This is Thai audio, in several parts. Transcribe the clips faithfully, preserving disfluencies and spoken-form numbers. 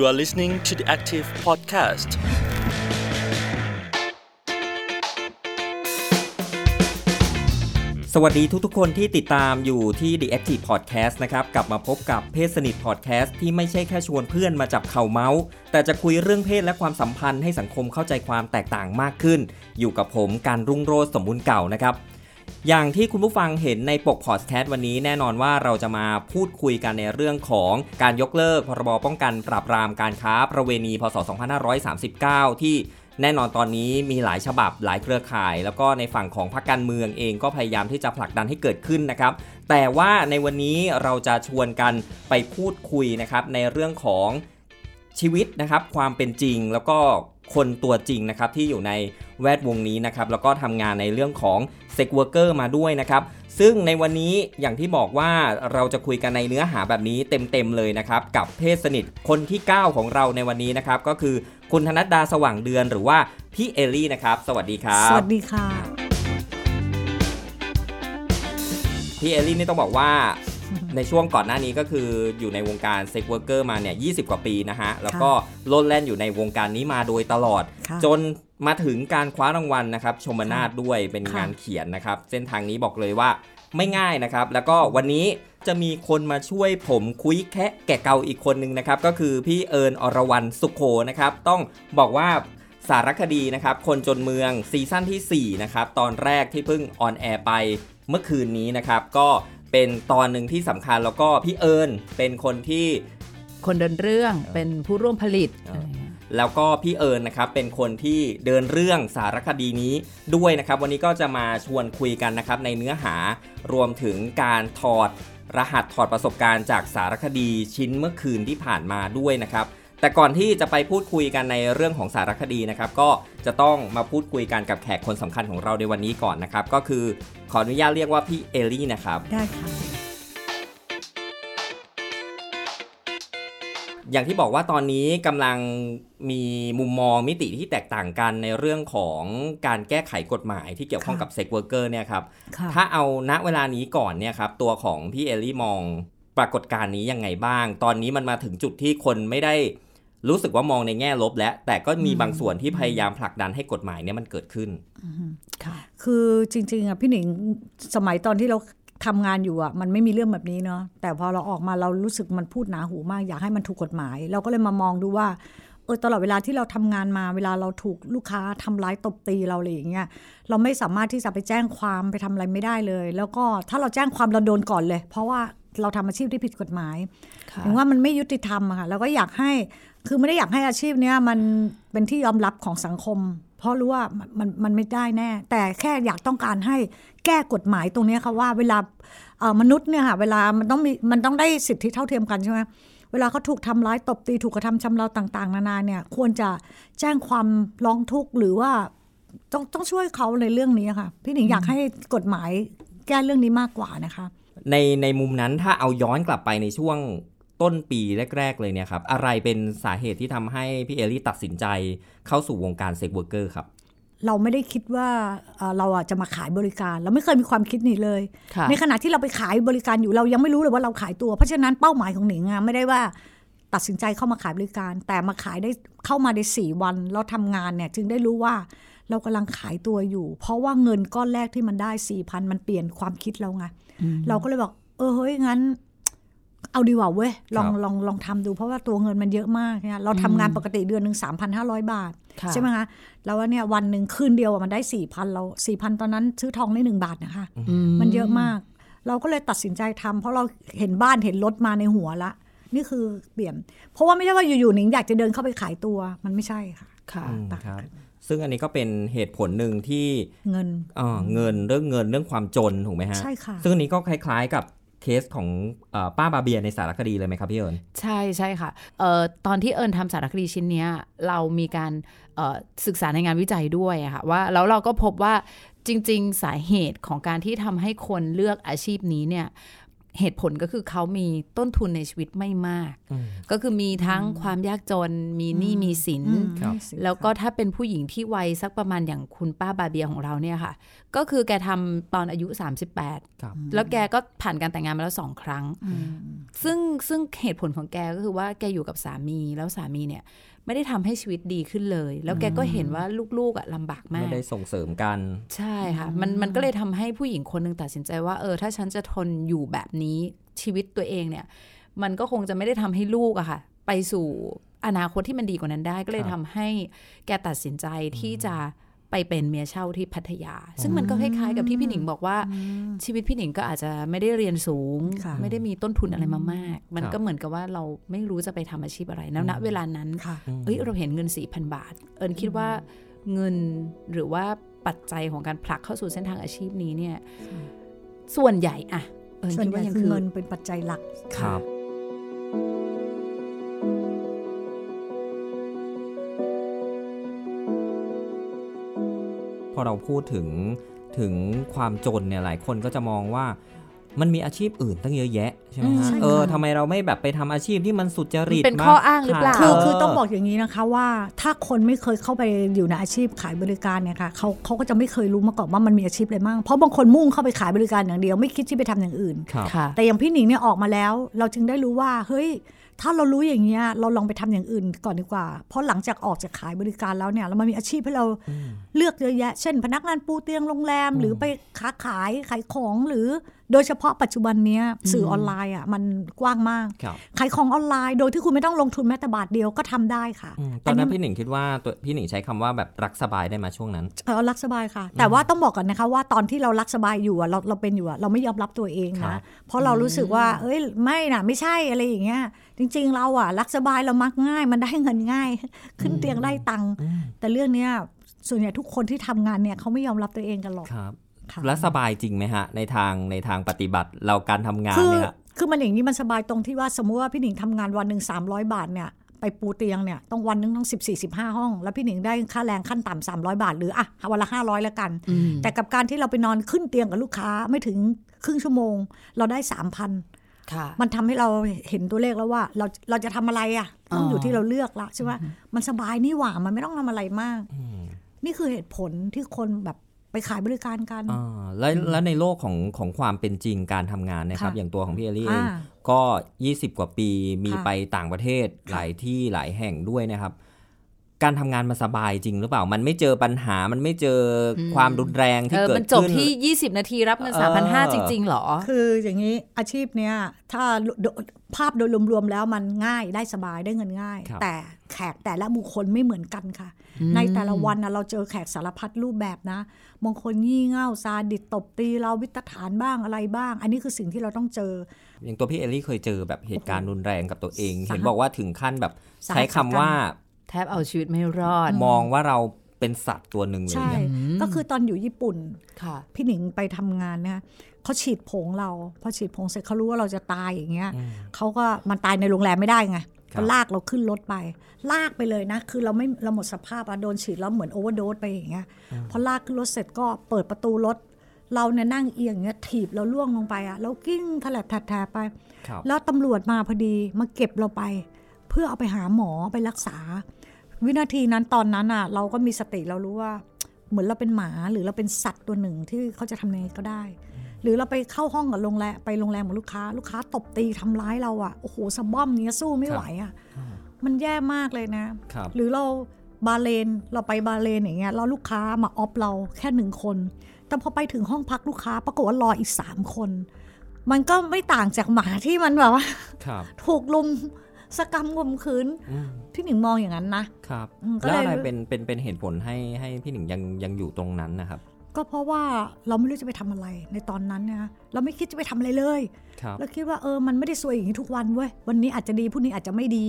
You are listening to The Active Podcast. สวัสดีทุกๆคนที่ติดตามอยู่ที่ The Active Podcast นะครับกลับมาพบกับเพศสนิท Podcast ที่ไม่ใช่แค่ชวนเพื่อนมาจับเข่าเมาส์แต่จะคุยเรื่องเพศและความสัมพันธ์ให้สังคมเข้าใจความแตกต่างมากขึ้นอยู่กับผมการรุ่งโรจน์สมบูรณ์เก่านะครับอย่างที่คุณผู้ฟังเห็นในปกพอดแคสต์วันนี้แน่นอนว่าเราจะมาพูดคุยกันในเรื่องของการยกเลิกพรบป้องกันปราบปรามการค้าประเวณีพ.ศ. สองพันห้าร้อยสามสิบเก้าที่แน่นอนตอนนี้มีหลายฉบับหลายเครือข่ายแล้วก็ในฝั่งของพรรคการเมืองเองก็พยายามที่จะผลักดันให้เกิดขึ้นนะครับแต่ว่าในวันนี้เราจะชวนกันไปพูดคุยนะครับในเรื่องของชีวิตนะครับความเป็นจริงแล้วก็คนตัวจริงนะครับที่อยู่ในแวดวงนี้นะครับแล้วก็ทำงานในเรื่องของเซ็กเวิร์กเกอร์มาด้วยนะครับซึ่งในวันนี้อย่างที่บอกว่าเราจะคุยกันในเนื้อหาแบบนี้เต็มๆเลยนะครับกับเพศสนิทคนที่เก้าของเราในวันนี้นะครับก็คือคุณธนัดดาสว่างเดือนหรือว่าพี่เอลลี่นะครับสวัสดีครับสวัสดีค่ะพี่เอลลี่นี่ต้องบอกว่าในช่วงก่อนหน้านี้ก็คืออยู่ในวงการเซ็กเวิร์กเกอร์มาเนี่ยยี่สิบกว่าปีนะฮะแล้วก็โลดแล่นอยู่ในวงการนี้มาโดยตลอดจนมาถึงการคว้ารางวัลนะครับชมนาทด้วยเป็นงานเขียนนะครับเส้นทางนี้บอกเลยว่าไม่ง่ายนะครับแล้วก็วันนี้จะมีคนมาช่วยผมคุยแคะแกะเกาอีกคนนึงนะครับก็คือพี่เอิญอรวรรณสุโขนะครับต้องบอกว่าสารคดีนะครับคนจนเมืองซีซั่นที่สี่นะครับตอนแรกที่เพิ่งออนแอร์ไปเมื่อคืนนี้นะครับก็เป็นตอนนึงที่สำคัญแล้วก็พี่เอิญเป็นคนที่คนเดินเรื่องเป็นผู้ร่วมผลิตแล้วก็พี่เอิญนะครับเป็นคนที่เดินเรื่องสารคดีนี้ด้วยนะครับวันนี้ก็จะมาชวนคุยกันนะครับในเนื้อหารวมถึงการถอดรหัสถอดประสบการณ์จากสารคดีชิ้นเมื่อคืนที่ผ่านมาด้วยนะครับแต่ก่อนที่จะไปพูดคุยกันในเรื่องของสารคดีนะครับก็จะต้องมาพูดคุยกันกับแขกคนสำคัญของเราในวันนี้ก่อนนะครับก็คือขออนุญาตเรียกว่าพี่เอลลี่นะครับได้ค่ะอย่างที่บอกว่าตอนนี้กำลังมีมุมมองมิติที่แตกต่างกันในเรื่องของการแก้ไขกฎหมายที่เกี่ยวข้องกับเซ็กเวิร์กเกอร์เนี่ยครับถ้าเอาณเวลานี้ก่อนเนี่ยครับตัวของพี่เอลลี่มองปรากฏการณ์นี้ยังไงบ้างตอนนี้มันมาถึงจุดที่คนไม่ได้รู้สึกว่ามองในแง่ลบแล้วแต่ก็มีบางส่วนที่พยายามผลักดันให้กฎหมายเนี่ยมันเกิดขึ้นค่ะคือจริงๆอ่ะพี่หนิงสมัยตอนที่เราทำงานอยู่อ่ะมันไม่มีเรื่องแบบนี้เนาะแต่พอเราออกมาเรารู้สึกมันพูดหนาหูมากอยากให้มันถูกกฎหมายเราก็เลยมามองดูว่าเออตลอดเวลาที่เราทำงานมาเวลาเราถูกลูกค้าทำร้ายตบตีเราอะไรอย่างเงี้ยเราไม่สามารถที่จะไปแจ้งความไปทำอะไรไม่ได้เลยแล้วก็ถ้าเราแจ้งความเราโดนก่อนเลยเพราะว่าเราทำอาชีพที่ผิดกฎหมายถึงว่ามันไม่ยุติธรรมอะค่ะเราก็อยากให้คือไม่ได้อยากให้อาชีพเนี้ยมันเป็นที่ยอมรับของสังคมเพราะรู้ว่ามันมันไม่ได้แน่แต่แค่อยากต้องการให้แก้กฎหมายตรงนี้ค่ะว่าเวลามนุษย์เนี่ยค่ะเวลามันต้องมีมันต้องได้สิทธิเท่าเทียมกันใช่ไหมเวลาเขาถูกทำร้ายตบตีถูกกระทำชำเราต่างๆนานาเนี่ยควรจะแจ้งความร้องทุกข์หรือว่าต้องต้องช่วยเขาในเรื่องนี้ค่ะพี่หนิงอยากให้กฎหมายแก้เรื่องนี้มากกว่านะคะในในมุมนั้นถ้าเอาย้อนกลับไปในช่วงต้นปีแรกๆเลยเนี่ยครับอะไรเป็นสาเหตุที่ทำให้พี่เอลลี่ตัดสินใจเข้าสู่วงการเซ็กเวิร์กเกอร์ครับเราไม่ได้คิดว่าเราจะมาขายบริการเราไม่เคยมีความคิดนี้เลยในขณะที่เราไปขายบริการอยู่เรายังไม่รู้เลยว่าเราขายตัวเพราะฉะนั้นเป้าหมายของหนิงไม่ได้ว่าตัดสินใจเข้ามาขายบริการแต่มาขายได้เข้ามาได้สี่วันเราทำงานเนี่ยจึงได้รู้ว่าเรากำลังขายตัวอยู่เพราะว่าเงินก้อนแรกที่มันได้ สี่พัน มันเปลี่ยนความคิดเราไงเราก็เลยบอกเออเฮ้ยงั้นเอาดีกว่าเว้ยลองลองลองทำดูเพราะว่าตัวเงินมันเยอะมากเนี่ยเราทำงานปกติเดือนนึง สามพันห้าร้อย บาทใช่ไหมคะแล้วเนี่ยวันหนึ่งคืนเดียวมันได้ สี่พัน เรา สี่พัน ตอนนั้นซื้อทองได้หนึ่งบาทนะคะมันเยอะมากเราก็เลยตัดสินใจทำเพราะเราเห็นบ้านเห็นรถมาในหัวละนี่คือเปลี่ยนเพราะว่าไม่ใช่ว่าอยู่ๆหนิงอยากจะเดินเข้าไปขายตัวมันไม่ใช่ค่ะค่ะซึ่งอันนี้ก็เป็นเหตุผลหนึ่งที่เงินอ่าเงินเรื่องเงินเรื่องความจนถูกไหมฮะใช่ค่ะซึ่งอันนี้ก็คล้ายๆกับเคสของอป้าบาเบียในสารคดีเลยไหมครับพี่เอิญใช่ใช่ค่ะออตอนที่เอิญทำสารคดีชิ้นนี้เรามีการศึกษาในงานวิจัยด้วยค่ะว่าแล้วเราก็พบว่าจริงๆสาเหตุของการที่ทำให้คนเลือกอาชีพนี้เนี่ย เหตุผลก็คือเขามีต้นทุนในชีวิตไม่มากก็คือมีทั้งความยากจนมีหนี้มีสินแล้วก็ถ้าเป็นผู้หญิงที่วัยสักประมาณอย่างคุณป้าบาเบียของเราเนี่ยค่ะก็คือแกทำตอนอายุสามสิบแปดแล้วแกก็ผ่านการแต่งงานมาแล้วสองครั้งซึ่งซึ่งเหตุผลของแกก็คือว่าแกอยู่กับสามีแล้วสามีเนี่ยไม่ได้ทำให้ชีวิตดีขึ้นเลยแล้วแกก็เห็นว่าลูกๆอ่ะลำบากมากไม่ได้ส่งเสริมกันใช่ค่ะมันมันก็เลยทำให้ผู้หญิงคนนึงตัดสินใจว่าเออถ้าฉันจะทนอยู่แบบนี้ชีวิตตัวเองเนี่ยมันก็คงจะไม่ได้ทำให้ลูกอะค่ะไปสู่อนาคตที่มันดีกว่านั้นได้ก็เลยทำให้แกตัดสินใจที่จะไปเป็นเมียเช่าที่พัทยาซึ่งมันก็คล้ายๆกับที่พี่หนิงบอกว่าชีวิตพี่หนิงก็อาจจะไม่ได้เรียนสูงไม่ได้มีต้นทุนอะไรมามากมันก็เหมือนกับว่าเราไม่รู้จะไปทำอาชีพอะไรแล้วณเวลานั้นเอ้ยเราเห็นเงิน สี่พัน บาทเอิญคิดว่าเงินหรือว่าปัจจัยของการผลักเข้าสู่เส้นทางอาชีพนี้เนี่ยส่วนใหญ่อะเอิญคิดว่ายังคือเงินเป็นปัจจัยหลักครับพอเราพูดถึงถึงความจนเนี่ยหลายคนก็จะมองว่ามันมีอาชีพอื่นตั้งเยอะแยะใช่ไหมฮะเออทำไมเราไม่แบบไปทำอาชีพที่มันสุจริตเป็นข้ออ้างหรือเปล่าคือคือต้องบอกอย่างนี้นะคะว่าถ้าคนไม่เคยเข้าไปอยู่ในอาชีพขายบริการเนี่ยค่ะเขาเขาก็จะไม่เคยรู้มาก่อนว่ามันมีอาชีพอะไรบ้างเพราะบางคนมุ่งเข้าไปขายบริการอย่างเดียวไม่คิดที่ไปทำอย่างอื่นแต่อย่างพี่หนิงเนี่ยออกมาแล้วเราจึงได้รู้ว่าเฮ้ยถ้าเรารู้อย่างเงี้ยเราลองไปทำอย่างอื่นก่อนดีกว่าเพราะหลังจากออกจากขายบริการแล้วเนี่ยเรามันมีอาชีพให้เราเลือกเยอะแยะเช่นพนักงานปูเตียงโรงแรมหรือไปค้าขายขายของหรือโดยเฉพาะปัจจุบันเนี้ยสื่อออนไลน์อ่ะมันกว้างมากขายของออนไลน์โดยที่คุณไม่ต้องลงทุนแม้แต่บาทเดียวก็ทำได้ค่ะตอนนั้นพี่หนิงคิดว่าพี่หนิงใช้คำว่าแบบรักสบายได้มาช่วงนั้นเออรักสบายค่ะแต่ว่าต้องบอกก่อนนะคะว่าตอนที่เรารักสบายอยู่เราเราเป็นอยู่เราไม่ยอมรับตัวเองนะเพราะเรารู้สึกว่าเอ้ยไม่น่ะไม่ใช่อะไรอย่างเงี้ยจริงๆเราอ่ะรักสบายเรามักง่ายมันได้เงินง่ายขึ้นเตียงได้ตังค์แต่เรื่องเนี้ยส่วนใหญ่ทุกคนที่ทำงานเนี่ยเขาไม่ยอมรับตัวเองกันหรอกและสบายจริงไหมฮะในทางในทางปฏิบัติเราการทำงานเนี่ยคือมันอย่างนี้มันสบายตรงที่ว่าสมมติว่าพี่หนิงทำงานวันหนึ่งสามร้อยบาทเนี่ยไปปูเตียงเนี่ยต้องวันนึงต้องสิบสี่ สิบห้าห้องแล้วพี่หนิงได้ค่าแรงขั้นต่ำสามร้อยบาทหรืออ่ะวันละห้าร้อยแล้วกันแต่กับการที่เราไปนอนขึ้นเตียงกับลูกค้าไม่ถึงครึ่งชั่วโมงเราได้ สามพันมันทำให้เราเห็นตัวเลขแล้วว่าเราเราจะทำอะไรอ่ะต้องอยู่ที่เราเลือกละใช่ไหมมันสบายนี่หว่ามันไม่ต้องทำอะไรมากนี่คือเหตุผลที่คนแบบไปขายบริการกันอ่าแล้วแล้วในโลกของของความเป็นจริงการทำงานนะครับอย่างตัวของพี่เอลี่เองก็ยี่สิบกว่าปีมีไปต่างประเทศหลายที่หลายแห่งด้วยนะครับการทำงานมันสบายจริงหรือเปล่ามันไม่เจอปัญหามันไม่เจอความรุนแรงที่เกิดขึ้นมันจบที่ยี่สิบนาทีรับเงิน สามพันห้าร้อย จริงๆหรอคืออย่างนี้อาชีพเนี้ยถ้าภาพโดยรวมๆแล้วมันง่ายได้สบายได้เงินง่ายแต่แขกแต่ละบุคคลไม่เหมือนกันค่ะในแต่ละวันนะเราเจอแขกสารพัดรูปแบบนะบางคนงี่เง่าซาดิสตบตีเราวิตกฐานบ้างอะไรบ้างอันนี้คือสิ่งที่เราต้องเจออย่างตัวพี่เอลลี่เคยเจอแบบเหตุการณ์รุนแรงกับตัวเองเห็นบอกว่าถึงขั้นแบบใช้คำว่าแทบเอาชีวิตไม่รอดมองว่าเราเป็นสัตว์ตัวหนึ่งเลยใช่ก็คือตอนอยู่ญี่ปุ่นพี่หนิงไปทำงานนะเขาฉีดผงเราพอฉีดผงเสร็จเขารู้ว่าเราจะตายอย่างเงี้ยเขาก็มันตายในโรงแรมไม่ได้ไงก็ลากเราขึ้นรถไปลากไปเลยนะคือเราไม่เราหมดสภาพอะโดนฉีดแล้วเหมือนโอเวอร์โดสไปอย่างเงี้ยพอลากขึ้นรถเสร็จก็เปิดประตูรถเราเนี่ยนั่งเอียงเงี้ยถีบเราล่วงลงไปอะเรากิ้งถลาดแทะไปแล้วตำรวจมาพอดีมาเก็บเราไปเพื่อเอาไปหาหมอไปรักษาวินาทีนั้นตอนนั้นอ่ะเราก็มีสติเรารู้ว่าเหมือนเราเป็นหมาหรือเราเป็นสัตว์ตัวหนึ่งที่เขาจะทำยังไงก็ได้หรือเราไปเข้าห้องกับโรงแรมไปโรงแรมกับลูกค้าลูกค้าตบตีทำร้ายเราอ่ะโอ้โหสะบ้อมเนี้ยสู้ไม่ไหวอ่ะมันแย่มากเลยนะหรือเราบาเลนเราไปบาเลนอย่างเงี้ยเราลูกค้ามาออฟเราแค่หนึ่งคนแต่พอไปถึงห้องพักลูกค้าปรากฏว่ารออีกสามคนมันก็ไม่ต่างจากหมาที่มันแบบว่าถูกลุมสกรรมข่มขืนพี่หนิงมองอย่างนั้นนะครับแล้วอะไรเป็นเป็นเป็นเหตุผลให้ให้พี่หนิงยังยังอยู่ตรงนั้นนะครับก็เพราะว่าเราไม่รู้จะไปทำอะไรในตอนนั้นนะเราไม่คิดจะไปทำอะไรเลยเราคิดว่าเออมันไม่ได้ซวยอย่างนี้ทุกวันเว้ยวันนี้อาจจะดีพรุ่งนี้อาจจะไม่ดี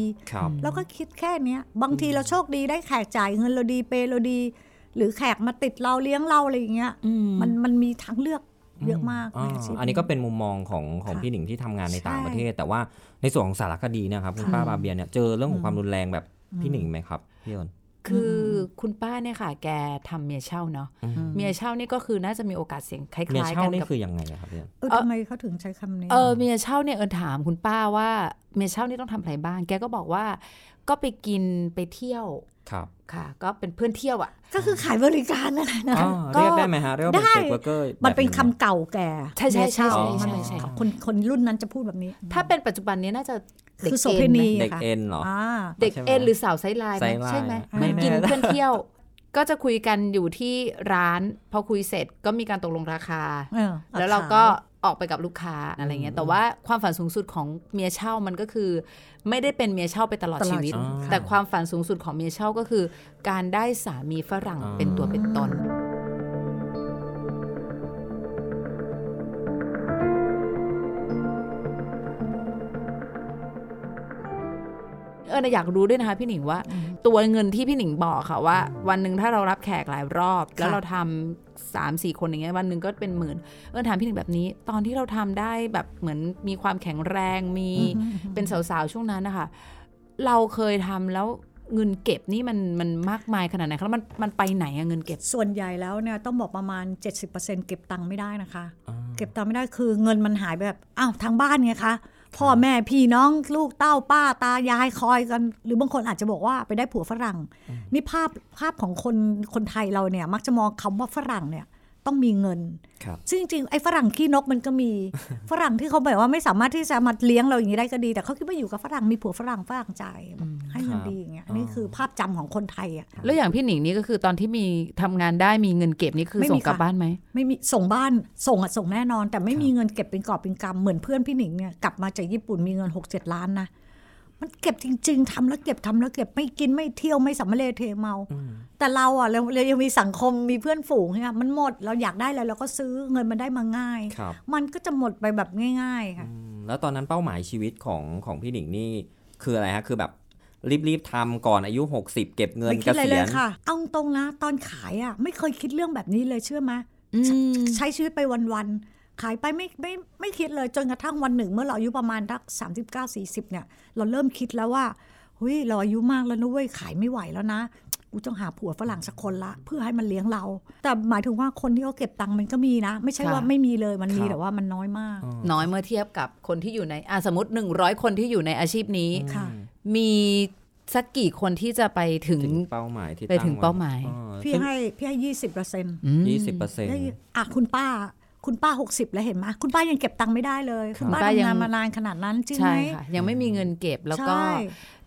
แล้วก็คิดแค่นี้บางทีเราโชคดีได้แขกจ่ายเงินเราดีเปเราดีหรือแขกมาติดเราเลี้ยงเราอะไรอย่างเงี้ยมันมันมีทางเลือกเยอะมาก อ, อันนี้ก็เป็นมุมมองของของพี่หนิงที่ทำงานในต่างประเทศแต่ว่าในส่วนของสารคดีนะครับคุณป้าบาเบียเนี่ยเจอเรื่องของความรุนแรงแบบพี่หนิงไหมครับพี่อ้นคือ คุณป้าเนี่ยค่ะแกทำเมียเช่าเนาะเมียเช่านี่ก็คือน่าจะมีโอกาสเสี่ยงคล้ายๆกันกับเมียเช่านี่คือยังไงครับเนี่ยเออทำไมเขาถึงใช้คำนี้เออเมียเช่าเนี่ยเออถามคุณป้าว่าเมียเช่านี่ต้องทำอะไรบ้างแกก็บอกว่าก็ไปกินไปเที่ยวครับค่ะก็เป็นเพื่อนเที่ยวอ่ะก็คือขายบริการอะไรนะเรียกได้ไหมฮะเรียกว่าเป็นเซ็กเวิร์กเกอร์มันเป็นคำเก่าแก่ใช่ใช่ใช่ใช่คนคนรุ่นนั้นจะพูดแบบนี้ถ้าเป็นปัจจุบันนี้น่าจะคือโสเภณีเด็กเอ็นเหรอเด็กเอ็นหรือสาวไซไลน์ใช่ไหมมันกินเพื่อนเที่ยวก็จะคุยกันอยู่ที่ร้านพอคุยเสร็จก็มีการตกลงราคาแล้วเราก็ออกไปกับลูกค้าอะไรเงี้ยแต่ว่าความฝันสูงสุดของเมียเช่ามันก็คือไม่ได้เป็นเมียเช่าไปตลอดชีวิตแต่ความฝันสูงสุดของเมียเช่าก็คือการได้สามีฝรั่งเป็นตัวเป็นตนเอออยากรู้ด้วยนะคะพี่หนิงว่าตัวเงินที่พี่หนิงบอกค่ะว่าวันหนึ่งถ้าเรารับแขกหลายรอบแล้วเราทำสามสี่คนอย่างเงี้ยวันหนึ่งก็เป็นหมื่นเออถามพี่หนิงแบบนี้ตอนที่เราทำได้แบบเหมือนมีความแข็งแรงมีเป็นสาวๆช่วงนั้นนะคะเราเคยทำแล้วเงินเก็บนี่มันมันมากมายขนาดไหนคะแล้วมันมันไปไหนอะเงินเก็บส่วนใหญ่แล้วเนี่ยต้องบอกประมาณ เจ็ดสิบเปอร์เซ็นต์ เก็บตังค์ไม่ได้นะคะเก็บตังค์ไม่ได้คือเงินมันหายไปแบบอ้าวทางบ้านไงคะพ่อแม่พี่น้องลูกเต้าป้าตายายคอยกันหรือบางคนอาจจะบอกว่าไปได้ผัวฝรั่งนี่ภาพภาพของคนคนไทยเราเนี่ยมักจะมองคำว่าฝรั่งเนี่ยต้องมีเงินซึ่งจริงๆไอ้ฝรั่งขี้นกมันก็มี ฝรั่งที่เขาแบบว่าไม่สามารถที่จะมาเลี้ยงเราอย่างนี้ได้ก็ดีแต่เขาคิดว่าอยู่กับฝรั่งมีผัวฝรั่งฝรั่งใจให้เงินดีอย่างเงี้ยนี่คือภาพจำของคนไทยอ่ะแล้วอย่างพี่หนิงนี่ก็คือตอนที่มีทำงานได้มีเงินเก็บนี่คือส่งกลับบ้านไหมไม่มีส่งบ้านส่งอ่ะส่งแน่นอนแต่ไม่มีเงินเก็บเป็นกอบเป็นกำเหมือนเพื่อนพี่หนิงเนี่ยกลับมาจากญี่ปุ่นมีเงินหกเจ็ดล้านนะมันเก็บจริงๆทำแล้วเก็บทำแล้วเก็บไม่กินไม่เที่ยวไม่สัมเลเทเมาแต่เราอ่ะเราเรายังมีสังคมมีเพื่อนฝูงเนี่ยมันหมดเราอยากได้อะไรเราก็ซื้อเงินมันได้มาง่ายมันก็จะหมดไปแบบง่ายๆค่ะแล้วตอนนั้นเป้าหมายชีวิตของของพี่หนิงนี่คืออะไรฮะคือแบบรีบๆทำก่อนอายุหกสิบเก็บเงินเกษียณเอาตรงนะตอนขายอ่ะไม่เคยคิดเรื่องแบบนี้เลยเชื่อไหมใช้ชีวิตไปวันๆขายไปไม่ไม่ไม่คิดเลยจนกระทั่งวันหนึ่งเมื่อเราอายุประมาณสักสามสิบเก้าสี่สิบเนี่ยเราเริ่มคิดแล้วว่าเฮ้ยเราอายุมากแล้วนะเว้ยขายไม่ไหวแล้วนะกูต้องหาผัวฝรั่งสักคนละเพื่อให้มันเลี้ยงเราแต่หมายถึงว่าคนที่เขาเก็บตังค์มันก็มีนะไม่ใช่ว่าไม่มีเลยมันมีแต่ว่ามันน้อยมากน้อยเมื่อเทียบกับคนที่อยู่ในอ่ะสมมติหนึ่งร้อยคนที่อยู่ในอาชีพนี้มีสักกี่คนที่จะไปถึงเป้าหมายที่ไปถึงเป้าหมายพี่ให้พี่ให้ยี่สิบเปอร์เซ็นต์ยี่สิบเปอร์เซ็นต์อ่ะคุณป้าคุณป้าหกสิบแล้วเห็นไหมคุณป้ายังเก็บตังค์ไม่ได้เลยคุณป้าทำงานมานานขนาดนั้นจริงไหมยังไม่มีเงินเก็บแล้วก็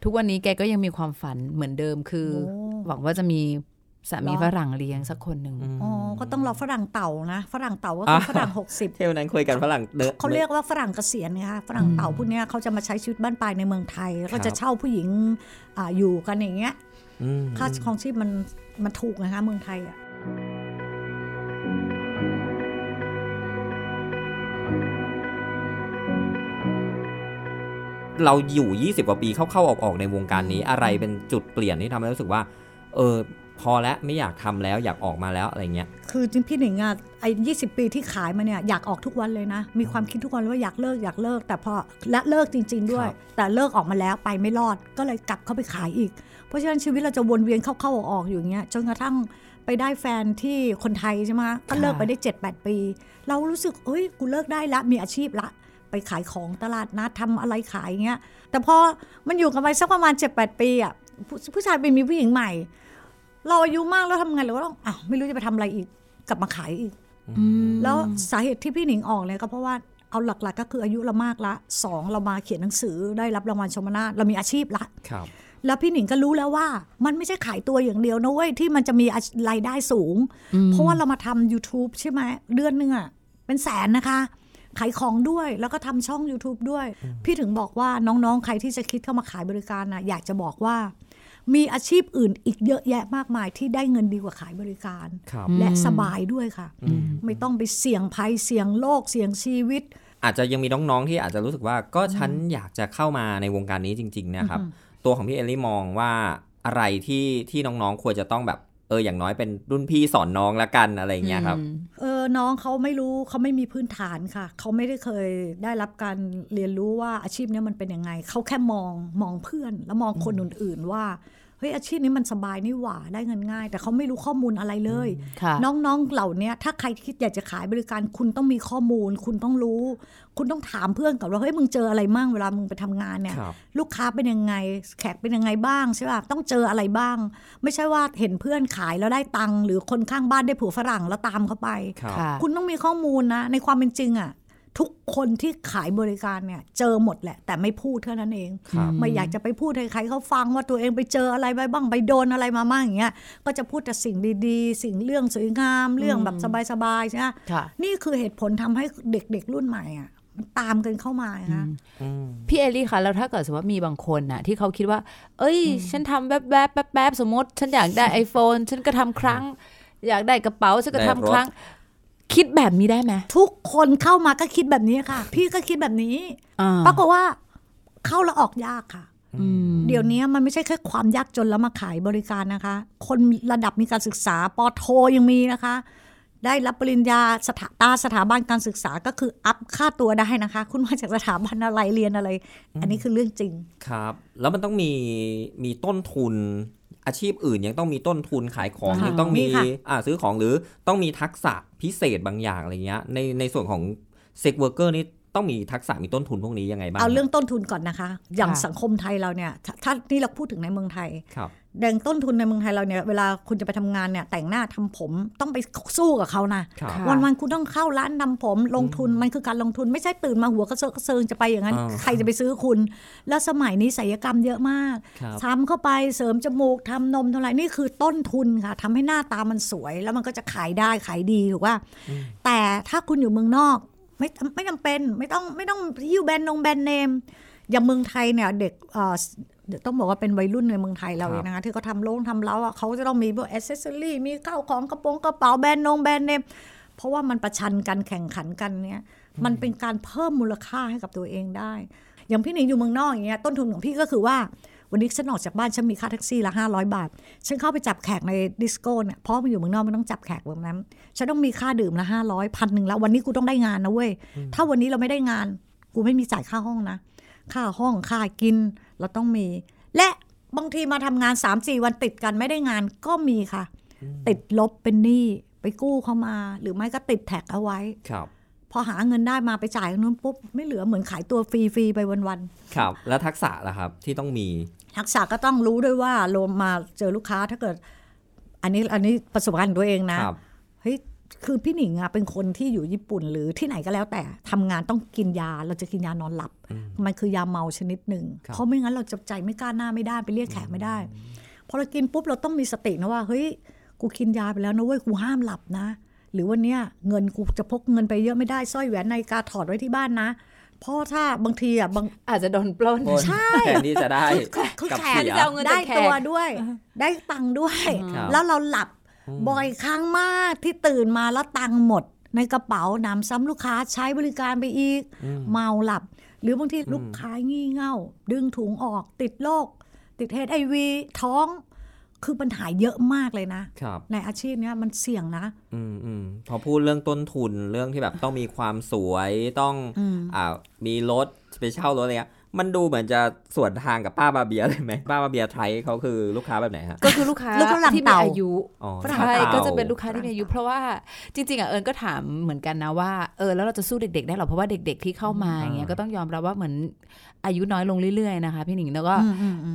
ทุกวันนี้แกก็ยังมีความฝันเหมือนเดิมคือหวังว่าจะมีสามีฝรั่งเลี้ยงสักคนหนึ่งอ๋อก็ต้องรอฝรั่งเต่านะฝรั่งเต่าก็คือฝรั่งหกสิบเที่ยวนั้นคุยกันฝรั่งเด้อเขาเรียกว่าฝรั่งเกษียณไงคะฝรั่งเต่าพวกนี้เขาจะมาใช้ชีวิตบ้านปลายในเมืองไทยแล้วก็จะเช่าผู้หญิงอยู่กันอย่างเงี้ยค่าครองชีพมันมันถูกนะคะเมืองไทยอ่ะเราอยู่ยี่สิบกว่าปีเข้าๆออกๆในวงการนี้อะไรเป็นจุดเปลี่ยนที่ทำให้รู้สึกว่าเออพอแล้วไม่อยากทำแล้วอยากออกมาแล้วอะไรเงี้ยคือจริงพี่หนิงอ่ะไอ้ยี่สิบปีที่ขายมาเนี่ยอยากออกทุกวันเลยนะมีความคิดทุกวันว่าอยากเลิกอยากเลิกแต่พอและเลิกจริงๆด้วยแต่เลิกออกมาแล้วไปไม่รอดก็เลยกลับเข้าไปขายอีกเพราะฉะนั้นชีวิตเราจะวนเวียนเข้าๆออกๆอยู่อย่างเงี้ยจนกระทั่งไปได้แฟนที่คนไทยใช่มั้ยก็เลิกไปได้ เจ็ดแปด ปีเรารู้สึกเอ้ยกูเลิกได้ละมีอาชีพละไปขายของตลาดนัดทำอะไรขายเงี้ยแต่พอมันอยู่กันไปสักประมาณ เจ็ดแปด ปีอ่ะ ผ, ผู้ชายเป็นมีผู้หญิงใหม่เราอายุมากแล้วทำไงเราก็ต้องอ้าวไม่รู้จะไปทำอะไรอีกกลับมาขายอีกแล้วสาเหตุที่พี่หนิงออกเลยก็เพราะว่าเอาหลักๆ ก, ก็คืออายุเรามากละสองเรามาเขียนหนังสือได้รับรางวัลชมนาถเรามีอาชีพละแล้วพี่หนิงก็รู้แล้วว่ามันไม่ใช่ขายตัวอย่างเดียวนะเว้ยที่มันจะมีรายได้สูงเพราะว่าเรามาทำ YouTube ใช่ไหมเดือนนึงอ่ะเป็นแสนนะคะขายของด้วยแล้วก็ทำช่อง YouTube ด้วยพี่ถึงบอกว่าน้องๆใครที่จะคิดเข้ามาขายบริการนะอยากจะบอกว่ามีอาชีพอื่นอีกเยอะแยะมากมายที่ได้เงินดีกว่าขายบริการและสบายด้วยค่ะไม่ต้องไปเสี่ยงภัยเสี่ยงโรคเสี่ยงชีวิตอาจจะยังมีน้องๆที่อาจจะรู้สึกว่าก็ฉันอยากจะเข้ามาในวงการนี้จริงๆนะครับตัวของพี่เอลลี่มองว่าอะไรที่ที่น้องๆควรจะต้องแบบเอออย่างน้อยเป็นรุ่นพี่สอนน้องละกันอะไรอย่างเงี้ยครับเออน้องเขาไม่รู้เขาไม่มีพื้นฐานค่ะเขาไม่ได้เคยได้รับการเรียนรู้ว่าอาชีพนี้มันเป็นยังไงเขาแค่มองมองเพื่อนแล้วมองคนอื่นๆว่า เฮ้ยอาชีพนี้มันสบายนี่หว่าได้เงินง่ายแต่เขาไม่รู้ข้อมูลอะไรเลยน้องๆเหล่านี้ถ้าใครคิดอยากจะขายบริการคุณต้องมีข้อมูลคุณต้องรู้คุณต้องถามเพื่อนกับเราเฮ้ยมึงเจออะไรมั่งเวลามึงไปทำงานเนี่ยลูกค้าเป็นยังไงแขกเป็นยังไงบ้างใช่ป่ะต้องเจออะไรบ้างไม่ใช่ว่าเห็นเพื่อนขายแล้วได้ตังค์หรือคนข้างบ้านได้ผัวฝรั่งแล้วตามเขาไปคุณต้องมีข้อมูลนะในความเป็นจริงอ่ะทุกคนที่ขายบริการเนี่ยเจอหมดแหละแต่ไม่พูดเท่านั้นเองไม่อยากจะไปพูดให้ใครเขาฟังว่าตัวเองไปเจออะไรไปบ้างไปโดนอะไรมาบ้างอย่างเงี้ยก็จะพูดแต่สิ่งดีๆสิ่งเรื่องสวยงามเรื่องแบบสบายๆใช่ไหมนี่คือเหตุผลทำให้เด็กๆรุ่นใหม่อ่ะตามกันเข้ามานะพี่เอลี่ค่ะแล้วถ้าเกิดสมมติว่ามีบางคนนะที่เขาคิดว่าเอ้ยฉันทำแวบๆแวบๆสมมติฉันอยากได้ iPhone ฉันก็ทำครั้งอยากได้กระเป๋าฉันก็ทำครั้งคิดแบบนี้ได้ไหมทุกคนเข้ามาก็คิดแบบนี้ค่ะพี่ก็คิดแบบนี้ปรากฏว่าเข้าแล้วออกยากค่ะเดี๋ยวนี้มันไม่ใช่แค่ความยากจนแล้วมาขายบริการนะคะคนระดับมีการศึกษาปโทยังมีนะคะได้รับปริญญาสถาตาสถาบันการศึกษาก็คืออัพค่าตัวได้นะคะคุณมาจากสถาบันอะไรเรียนอะไรอันนี้คือเรื่องจริงครับแล้วมันต้องมีมีต้นทุนอาชีพอื่นยังต้องมีต้นทุนขายของยังต้องมีอ่าซื้อของหรือต้องมีทักษะพิเศษบางอย่างอะไรเงี้ยในในส่วนของเซ็กเวิร์กเกอร์นี่ต้องมีทักษะมีต้นทุนพวกนี้ยังไงบ้างเอาเรื่องต้นทุนก่อนนะคะอย่างสังคมไทยเราเนี่ยถ้านี่เราพูดถึงในเมืองไทยแดงต้นทุนในเมืองไทยเราเนี่ยเวลาคุณจะไปทำงานเนี่ยแต่งหน้าทำผมต้องไปสู้กับเขานะวันๆคุณต้องเข้าร้านทำผมลงทุนมันคือการลงทุนไม่ใช่ตื่นมาหัวกระเซาะกระเซิงจะไปอย่างนั้นใครจะไปซื้อคุณแล้วสมัยนี้ศัลยกรรมเยอะมากทำเข้าไปเสริมจมูกทำนมทำอะไรนี่คือต้นทุนค่ะทำให้หน้าตามันสวยแล้วมันก็จะขายได้ขายดีถูกป่ะแต่ถ้าคุณอยู่เมืองนอกไม่ไม่จำเป็นไม่ต้องไม่ต้องฮิ้วแบรนด์นงแบรนด์เนมอย่างเมืองไทยเนี่ยเด็กต้องบอกว่าเป็นวัยรุ่นในเมืองไทยเราเลยนะคะที่เขาทำโล่งทำเล้าอ่ะเขาจะต้องมีพวกแอคเซสซอรี่มีข้าวของกระโปรงกระเป๋าแบรนด์นงแบรนด์เนมเพราะว่ามันประชันกันแข่งขันกันเนี่ยมันเป็นการเพิ่มมูลค่าให้กับตัวเองได้อย่างพี่หนิงอยู่เมืองนอกอย่างเงี้ยต้นทุนของพี่ก็คือว่าวันนี้ฉันออกจากบ้านฉันมีค่าแท็กซี่ละห้าร้อยบาทฉันเข้าไปจับแขกในดิสโก้เนี่ยเพราะมันอยู่เมืองนอกมันต้องจับแขกแบบนั้นฉันต้องมีค่าดื่มละห้าร้อยพันหนึ่งแล้ววันนี้กูต้องได้งานนะเว้ยถ้าวันนี้เราไม่ได้งานกูไม่มีจ่ายค่าห้องนะค่าห้องค่ากินเราต้องมีและบางทีมาทำงาน สามสี่ วันติดกันไม่ได้งานก็มีค่ะติดลบเป็นหนี้ไปกู้เข้ามาหรือไม่ก็ติดแท็กเอาไว้ครับพอหาเงินได้มาไปจ่ายนู้นปุ๊บไม่เหลือเหมือนขายตัวฟรีๆไปวันๆครับแล้วทักษะล่ะครับที่ต้องมีทักษะก็ต้องรู้ด้วยว่าลงมาเจอลูกค้าถ้าเกิดอันนี้อันนี้ประสบการณ์ตัวเองนะเฮ้ยคือพี่หนิงอ่ะเป็นคนที่อยู่ญี่ปุ่นหรือที่ไหนก็แล้วแต่ทำงานต้องกินยาเราจะกินยานอนหลับมันคือยาเมาชนิดหนึ่งเพราะไม่งั้นเราจับใจไม่กล้าหน้าไม่ได้ไปเรียกแขกไม่ได้พอเรากินปุ๊บเราต้องมีสตินะว่าเฮ้ยกูกินยาไปแล้วนะเว้ยกูห้ามหลับนะหรือวันเนี้ยเงินกูจะพกเงินไปเยอะไม่ได้สร้อยแหวนนาฬิกาถอดไว้ที่บ้านนะเพราะถ้าบางทีอ่ะบางอาจจะโดนปล้นใช่แขนนี่จะได้กับแขนได้ตัวด้วยได้ตังค์ด้วยแล้วเราหลับบ่อยครั้งมากที่ตื่นมาแล้วตังค์หมดในกระเป๋าหนำซ้ำลูกค้าใช้บริการไปอีกเมาหลับหรือบางทีลูกค้างี่เง่าดึงถุงออกติดโรคติด เอช ไอ วี ท้องคือปัญหาเยอะมากเลยนะในอาชีพเนี้ยมันเสี่ยงนะอืมอืมพอพูดเรื่องต้นทุนเรื่องที่แบบต้องมีความสวยต้องอ่ามีรถไปเช่ารถอะไรเงี้ยมันดูเหมือนจะสวนทางกับป้าบาเบียเลยไหมป้าบาเบียไทยเขาคือลูกค้าแบบไหนฮะก็คือลูกค้าที่มีอายุใช่ก็จะเป็นลูกค้าที่มีอายุเพราะว่าจริงๆอ่ะเอิญก็ถามเหมือนกันนะว่าเออแล้วเราจะสู้เด็กๆได้หรอเพราะว่าเด็กๆที่เข้ามาอย่างเงี้ยก็ต้องยอมรับว่าเหมือนอายุน้อยลงเรื่อยๆนะคะพี่หนิงแล้วก็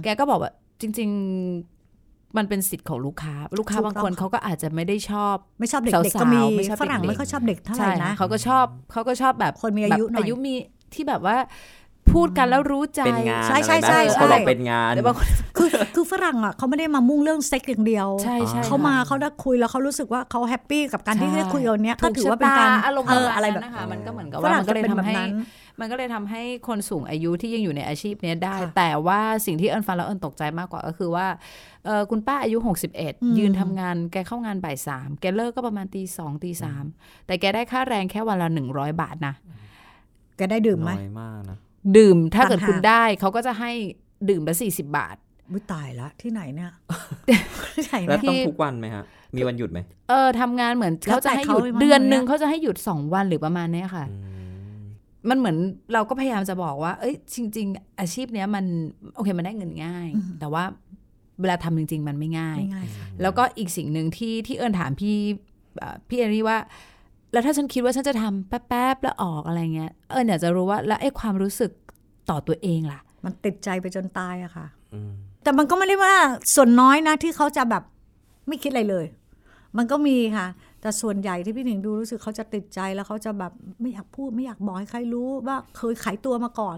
แกก็บอกว่าจริงๆมันเป็นสิทธิ์ของลูกค้าลูกค้าบางคนเขาก็อาจจะไม่ได้ชอบไม่ชอบเด็กๆก็มีฝรั่งไม่ค่อยชอบเด็กเท่าไหร่นะเขาก็ชอบเขาก็ชอบแบบคนมีอายุหน่อยอายุมีที่แบบว่าพูดกันแล้วรู้ใจใช่ใช่ใช่เขาบอกเป็นงานคือคือฝรั่งอ่ะเขาไม่ได้มามุ่งเรื่องเซ็กอย่างเดียวเขามาเขาได้คุยแล้วเขารู้สึกว่าเขาแฮปปี้กับการที่ได้คุยกันเนี้ยก็ถือว่าเป็นการอารมณ์อะไรแบบนะคะมันก็เหมือนกับว่ามันก็เลยทำให้มันก็เลยทำให้คนสูงอายุที่ยังอยู่ในอาชีพนี้ได้แต่ว่าสิ่งที่เอิญฟังแล้วเอิญตกใจมากกว่าก็คือว่าคุณป้าอายุหกสิบเอ็ดยืนทำงานแกเข้างานบ่ายสามแกเลิกก็ประมาณตีสองตีสามแต่แกได้ค่าแรงแค่วันละหนึ่งร้อยบาทนะแกได้ดื่มไหมดื่มถ้าเกิดคุณได้เขาก็จะให้ดื่มละสี่สิบบาทไม่ตายละที่ไหนเนี่ยที่ไหนแล้วต้องทุกวันไหมฮะมีวันหยุดไหมเออทำงานเหมือนเขาจะให้หยุดเดือนนึงเขาจะให้หยุดสองวันหรือประมาณนี้ค่ะมันเหมือนเราก็พยายามจะบอกว่าเอ้ยจริงๆอาชีพเนี้ยมันโอเคมันได้เงินง่ายแต่ว่า เวลาทำจริงๆมันไม่ง่ายแล้วก็อีกสิ่งหนึ่งที่ที่เอิญถามพี่พี่เอรี่ว่าแล้วถ้าฉันคิดว่าฉันจะทำแป๊บๆแล้วออกอะไรเงี้ยเอิญอยากจะรู้ว่าแล้วไอ้ความรู้สึกต่อตัวเองล่ะมันติดใจไปจนตายอะค่ะแต่มันก็ไม่ได้ว่าส่วนน้อยนะที่เขาจะแบบไม่คิดอะไรเลยมันก็มีค่ะแต่ส่วนใหญ่ที่พี่หนิงดูรู้สึกเขาจะติดใจแล้วเขาจะแบบไม่อยากพูดไม่อยากบอกให้ใครรู้ว่าเคยขายตัวมาก่อน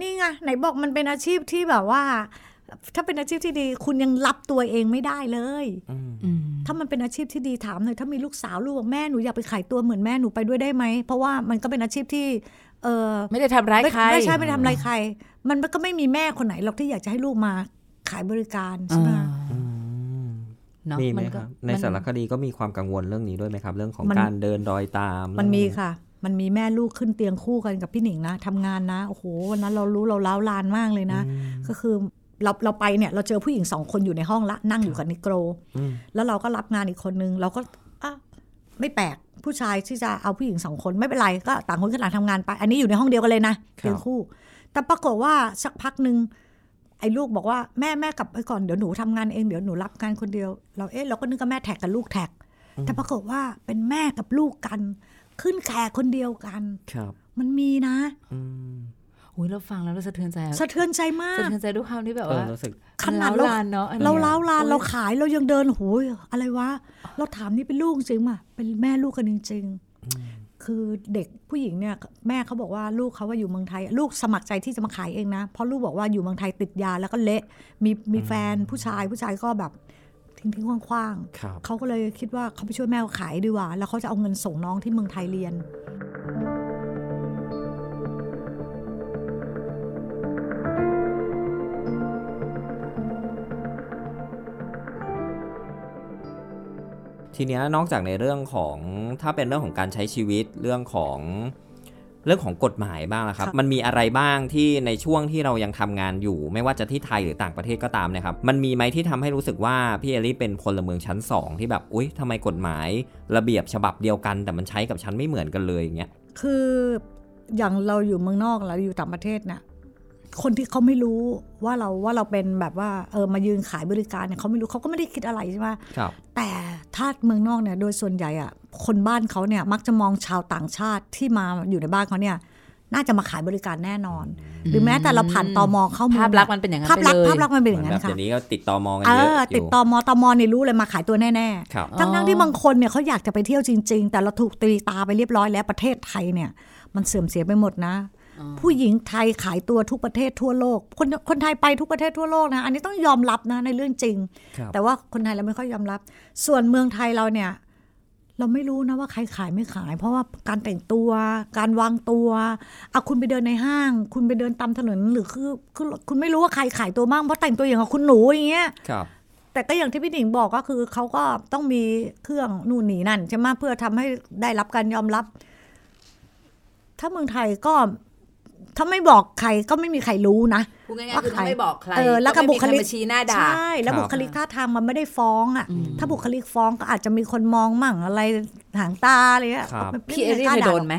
นี่ไงไหนบอกมันเป็นอาชีพที่แบบว่าถ้าเป็นอาชีพที่ดีคุณยังรับตัวเองไม่ได้เลยถ้ามันเป็นอาชีพที่ดีถามหน่อยถ้ามีลูกสาวลูกบอกแม่หนูอยากไปขายตัวเหมือนแม่หนูไปด้วยได้ไหมเพราะว่ามันก็เป็นอาชีพที่เออไม่ได้ทำร้ายใครไม่ใช่ไม่ได้ทำร้ายใครมันก็ไม่มีแม่คนไหนหรอกที่อยากจะให้ลูกมาขายบริการใช่ไหมมีไหมครับในสารคดีก็มีความกังวลเรื่องนี้ด้วยไหมครับเรื่องของการเดินรอยตามมันมีค่ะมันมีแม่ลูกขึ้นเตียงคู่กันกับพี่หนิงนะทำงานนะโอ้โหวันนั้นเรารู้เราเล้าลานมากเลยนะก็คือเราเราไปเนี่ยเราเจอผู้หญิงสองคนอยู่ในห้องละนั่งอยู่กับนิโกรแล้วเราก็รับงานอีกคนนึงเราก็อ่ะไม่แปลกผู้ชายที่จะเอาผู้หญิงสองคนไม่เป็นไรก็ต่างคนก็ต่างทำงานไปอันนี้อยู่ในห้องเดียวกันเลยนะเตียงคู่แต่ปรากฏว่าสักพักนึงไอ้ลูกบอกว่าแม่แม่กลับไปก่อนเดี๋ยวหนูทำงานเองเดี๋ยวหนูรับงานคนเดียวเราเอ๊ะเราก็นึกว่าแม่แท็กกับลูกแท็กแต่ปรากฏว่าเป็นแม่กับลูกกันขึ้นแขกคนเดียวกันมันมีนะอุ้ยเราฟังแล้วเราสะเทือนใจสะเทือนใจมากสะเทือนใจด้วยความที่แบบว่าขนาดเราเราเล้าลานเราขายเรายังเดินโหยอะไรวะเราถามนี่เป็นลูกจริงป่ะเป็นแม่ลูกกันจริงๆคือเด็กผู้หญิงเนี่ยแม่เขาบอกว่าลูกเขาว่าอยู่เมืองไทยลูกสมัครใจที่จะมาขายเองนะเพราะลูกบอกว่าอยู่เมืองไทยติดยาแล้วก็เละมีมีแฟนผู้ชายผู้ชายก็แบบทิ้งทิ้งคว่างๆเขาก็เลยคิดว่าเขาไปช่วยแม่ขายดีกว่าแล้วเขาจะเอาเงินส่งน้องที่เมืองไทยเรียนทีนี้นอกจากในเรื่องของถ้าเป็นเรื่องของการใช้ชีวิตเรื่องของเรื่องของกฎหมายบ้างนะครับมันมีอะไรบ้างที่ในช่วงที่เรายังทำงานอยู่ไม่ว่าจะที่ไทยหรือต่างประเทศก็ตามนะครับมันมีไหมที่ทำให้รู้สึกว่าพี่เอลี่เป็นพลเมืองชั้นสองที่แบบอุ๊ยทำไมกฎหมายระเบียบฉบับเดียวกันแต่มันใช้กับชั้นไม่เหมือนกันเลยอย่างเงี้ยคืออย่างเราอยู่เมืองนอกเราอยู่ต่างประเทศเนี่ยคนที่เขาไม่รู้ว่าเราว่าเราเป็นแบบว่าเออมายืนขายบริการเนี่ยเขาไม่รู้เขาก็ไม่ได้คิดอะไรใช่ไหมแต่ถ้าเมืองนอกเนี่ยโดยส่วนใหญ่อ่ะคนบ้านเขาเนี่ยมักจะมองชาวต่างชาติที่มาอยู่ในบ้านเขาเนี่ยน่าจะมาขายบริการแน่นอนหรือแม้แต่เราผ่านตมเข้ามาภาพลักษณ์มันเป็นอย่างนั้นภาพลักษณ์ภาพลักษณ์มันเป็นอย่างนั้นค่ะเดี๋ยวนี้ก็ติดตมกันเยอะติดตมตมเนี่ยรู้เลยมาขายตัวแน่ๆทั้งๆที่บางคนเนี่ยเขาอยากจะไปเที่ยวจริงๆแต่เราถูกตีตาไปเรียบร้อยแล้วประเทศไทยเนี่ยมันเสื่อมเสียไปหมดนะผู้หญิงไทยขายตัวทุกประเทศทั่วโลกคนคนไทยไปทุกประเทศทั่วโลกนะอันนี้ต้องยอมรับนะในเรื่องจริงแต่ว่าคนไทยเราไม่ค่อยยอมรับส่วนเมืองไทยเราเนี่ยเราไม่รู้นะว่าใครขายไม่ขายเพราะว่าการแต่งตัวการวางตัวอ่ะคุณไปเดินในห้างคุณไปเดินตามถนนหรือคือคือคุณไม่รู้ว่าใครขายตัวบ้างเพราะแต่งตัวอย่างของคุณหนูอย่างเงี้ยแต่ก็อย่างที่พี่หนิงบอกก็คือเขาก็ต้องมีเครื่องนู่นนี่นั่นใช่ไหมเพื่อทำให้ได้รับการยอมรับถ้าเมืองไทยก็ถ้าไม่บอกใครก็ไม่มีใครรู้นะว่าใครไม่บอกใครเออแล้วก็บุคลิกชี้หน้าด่าใช่แล้วบุคลิกท่าทางมันไม่ได้ฟ้องอ่ะถ้าบุคลิกฟ้องก็อาจจะมีคนมองมั่งอะไรหางตาอะไรเงี้ยพี่เอรี่เคยโดนไหม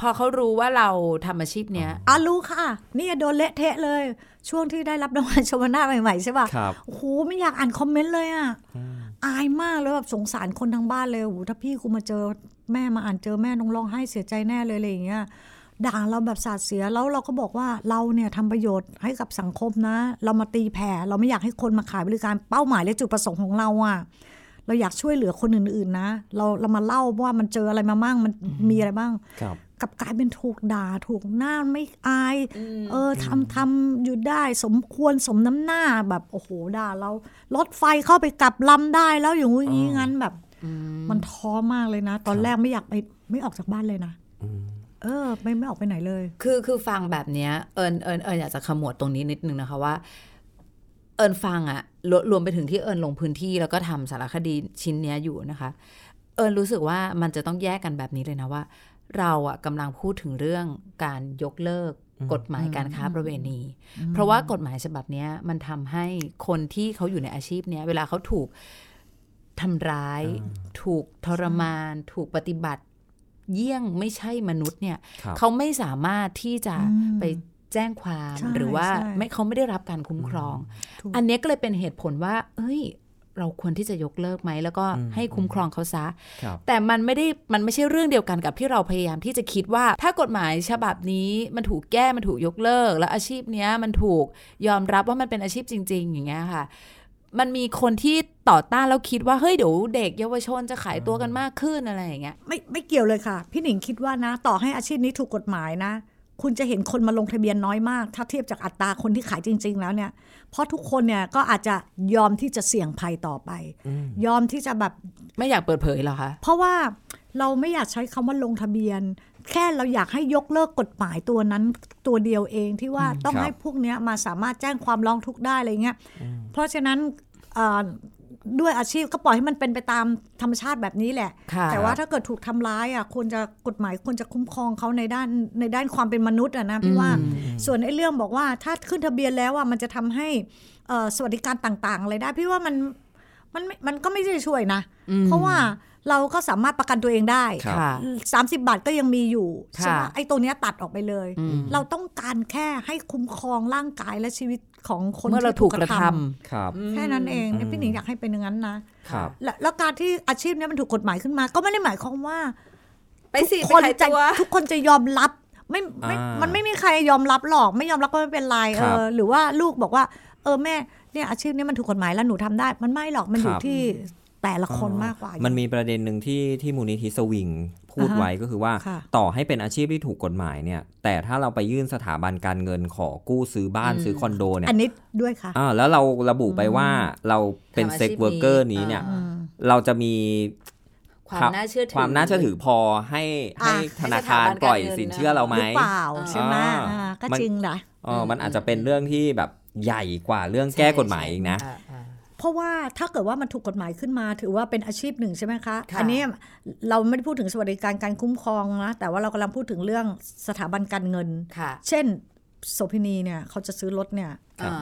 พอเขารู้ว่าเราทำอาชีพเนี้ยอ๋อรู้ค่ะนี่โดนเละเทะเลยช่วงที่ได้รับรางวัลชมนาใหม่ๆใช่ป่ะโอ้โหไม่อยากอ่านคอมเมนต์เลยอ่ะอายมากแล้วแบบสงสารคนทางบ้านเลยโอ้โหถ้าพี่กูมาเจอแม่มาอ่านเจอแม่น้องร้องไห้เสียใจแน่เลยอะไรอย่างเงี้ยด่าเราแบบสาดเสียแล้วเราก็บอกว่าเราเนี่ยทำประโยชน์ให้กับสังคมนะเรามาตีแผ่เราไม่อยากให้คนมาขายบริการเป้าหมายและจุดประสงค์ของเราอ่ะเราอยากช่วยเหลือคนอื่นๆนะเราเรามาเล่าว่ามันเจออะไรมาบ้างมันมีอะไรบ้างกับกลายเป็นถูกด่าถูกหน้าไม่อายเออทำทำอยู่ได้สมควรสมน้ำหน้าแบบโอ้โหด่าเรารถไฟเข้าไปกลับลำได้แล้วอย่างงี้งั้นแบบมันท้อมากเลยนะตอนแรกไม่อยากไปไม่ออกจากบ้านเลยนะเออไม่ไม่ออกไปไหนเลยคือคือฟังแบบเนี้ยเอิญเอิญเอิญอยากจะขมวดตรงนี้นิดนึงนะคะว่าเอิญฟังอะรวมไปถึงที่เอิญลงพื้นที่แล้วก็ทำสารคดีชิ้นเนี้ยอยู่นะคะเอิญรู้สึกว่ามันจะต้องแยกกันแบบนี้เลยนะว่าเราอะกำลังพูดถึงเรื่องการยกเลิกกฎหมายการค้าประเวณีเพราะว่ากฎหมายฉบับเนี้ยมันทำให้คนที่เขาอยู่ในอาชีพเนี้ยเวลาเขาถูกทำร้ายถูกทรมานถูกปฏิบัติเยี่ยงไม่ใช่มนุษย์เนี่ยเขาไม่สามารถที่จะไป แจ้งความหรือว่าไม่เขาไม่ได้รับการคุ้มครองอันนี้ก็เลยเป็นเหตุผลว่าเอ้ยเราควรที่จะยกเลิกไหมแล้วก็ให้คุ้มครองเขาซะแต่มันไม่ได้มันไม่ใช่เรื่องเดียวกันกับที่เราพยายามที่จะคิดว่าถ้ากฎหมายฉบับนี้มันถูกแก้มันถูกยกเลิกแล้วอาชีพเนี้ยมันถูกยอมรับว่ามันเป็นอาชีพจริงๆอย่างเงี้ยค่ะมันมีคนที่ต่อต้านแล้วคิดว่าเฮ้ยเดี๋ยวเด็กเยาวชนจะขายตัวกันมากขึ้นอะไรอย่างเงี้ยไม่ไม่เกี่ยวเลยค่ะพี่หนิงคิดว่านะต่อให้อาชีพนี้ถูกกฎหมายนะคุณจะเห็นคนมาลงทะเบียนน้อยมากถ้าเทียบจากอัตราคนที่ขายจริงๆแล้วเนี่ยเพราะทุกคนเนี่ยก็อาจจะยอมที่จะเสี่ยงภัยต่อไปยอมที่จะแบบไม่อยากเปิดเผยเหรอคะเพราะว่าเราไม่อยากใช้คำว่าลงทะเบียนแค่เราอยากให้ยกเลิกกฎหมายตัวนั้นตัวเดียวเองที่ว่าต้องให้พวกเนี้ยมาสามารถแจ้งความร้องทุกข์ได้อะไรเงี้ยเพราะฉะนั้นด้วยอาชีพก็ปล่อยให้มันเป็นไปตามธรรมชาติแบบนี้แหละแต่ว่าถ้าเกิดถูกทำร้ายอ่ะควรจะกฎหมายควรจะคุ้มครองเขาในด้านในด้านความเป็นมนุษย์อ่ะนะพี่ว่าส่วนไอ้เรื่องบอกว่าถ้าขึ้นทะเบียนแล้วอ่ะมันจะทำให้สวัสดิการต่างๆอะไรได้พี่ว่ามันมันมันก็ไม่ได้ช่วยนะเพราะว่าเราก็สามารถประกันตัวเองได้สามสิบบาทก็ยังมีอยู่ใช่ไหมไอ้ตัวเนี้ยตัดออกไปเลยเราต้องการแค่ให้คุ้มครองร่างกายและชีวิตของคนที่ถูกกระทำแค่นั้นเองพี่หนิงอยากให้เป็นอย่างนั้นนะแล้วการที่อาชีพนี้มันถูกกฎหมายขึ้นมาก็ไม่ได้หมายความว่าทุกคนจะทุกคนจะยอมรับไม่มันไม่มีใครยอมรับหรอกไม่ยอมรับก็ไม่เป็นไรเออหรือว่าลูกบอกว่าเออแม่เนี่ยอาชีพนี้มันถูกกฎหมายแล้วหนูทำได้มันไม่หรอกมันอยู่ที่แต่ละคนมากกว่ามันมีประเด็นหนึ่งที่ที่มูลนิธิสวิงพูดไว้ก็คือว่าต่อให้เป็นอาชีพที่ถูกกฎหมายเนี่ยแต่ถ้าเราไปยื่นสถาบันการเงินขอกู้ซื้อบ้านซื้อคอนโดเนี่ยอันนี้ด้วยค่ะอ่าแล้วเราระบุไปว่าเราเป็นเซ็กเวิร์กเกอร์นี้เนี่ยเราจะมีความน่าเชื่อถือความน่าเชื่อถือพอให้ให้ธนาคารปล่อยสินเชื่อเราไหมหรือเปล่าใช่ไหมก็จริงนะอ๋อมันอาจจะเป็นเรื่องที่แบบใหญ่กว่าเรื่องแก้กฎหมายอีกนะเพราะว่าถ้าเกิดว่ามันถูกกฎหมายขึ้นมาถือว่าเป็นอาชีพหนึ่งใช่ไหมคะอันนี้เราไม่ได้พูดถึงสวัสดิการการคุ้มครองนะแต่ว่าเรากำลังพูดถึงเรื่องสถาบันการเงินเช่นโสเภณีเนี่ยเขาจะซื้อรถเนี่ย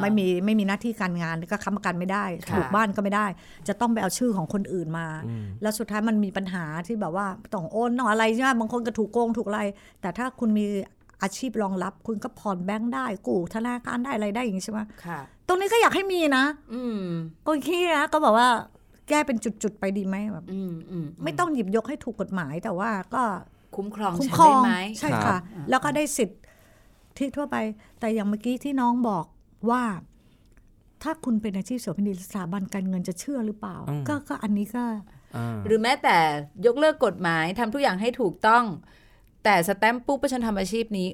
ไม่มีไม่มีหน้าที่การงานก็ค้ำประกันไม่ได้ถูกบ้านก็ไม่ได้จะต้องไปเอาชื่อของคนอื่นมาแล้วสุดท้ายมันมีปัญหาที่แบบว่าต้องโอนต้องอะไรใช่ไหมบางคนก็ถูกโกงถูกอะไรแต่ถ้าคุณมีอาชีพรองรับคุณก็ผ่อนแบงค์ได้กู้ธนาคารได้อะไรได้อย่างนี้ใช่ไหมค่ะตรงนี้ก็อยากให้มีนะอืมก็คิดนะก็บอกว่าแก้เป็นจุดๆไปดีไหมแบบอืมอืมไม่ต้องหยิบยกให้ถูกกฎหมายแต่ว่าก็คุ้มครองใช่ไหมใช่ค่ะแล้วก็ได้สิทธิ์ที่ทั่วไปแต่อย่างเมื่อกี้ที่น้องบอกว่าถ้าคุณเป็นอาชีพโสเภณีสถาบันการเงินจะเชื่อหรือเปล่าก็ก็อันนี้ก็หรือแม้แต่ยกเลิกกฎหมายทำทุกอย่างให้ถูกต้องแต่สแตมป์ปุ๊บฉันทำอาชีพนี้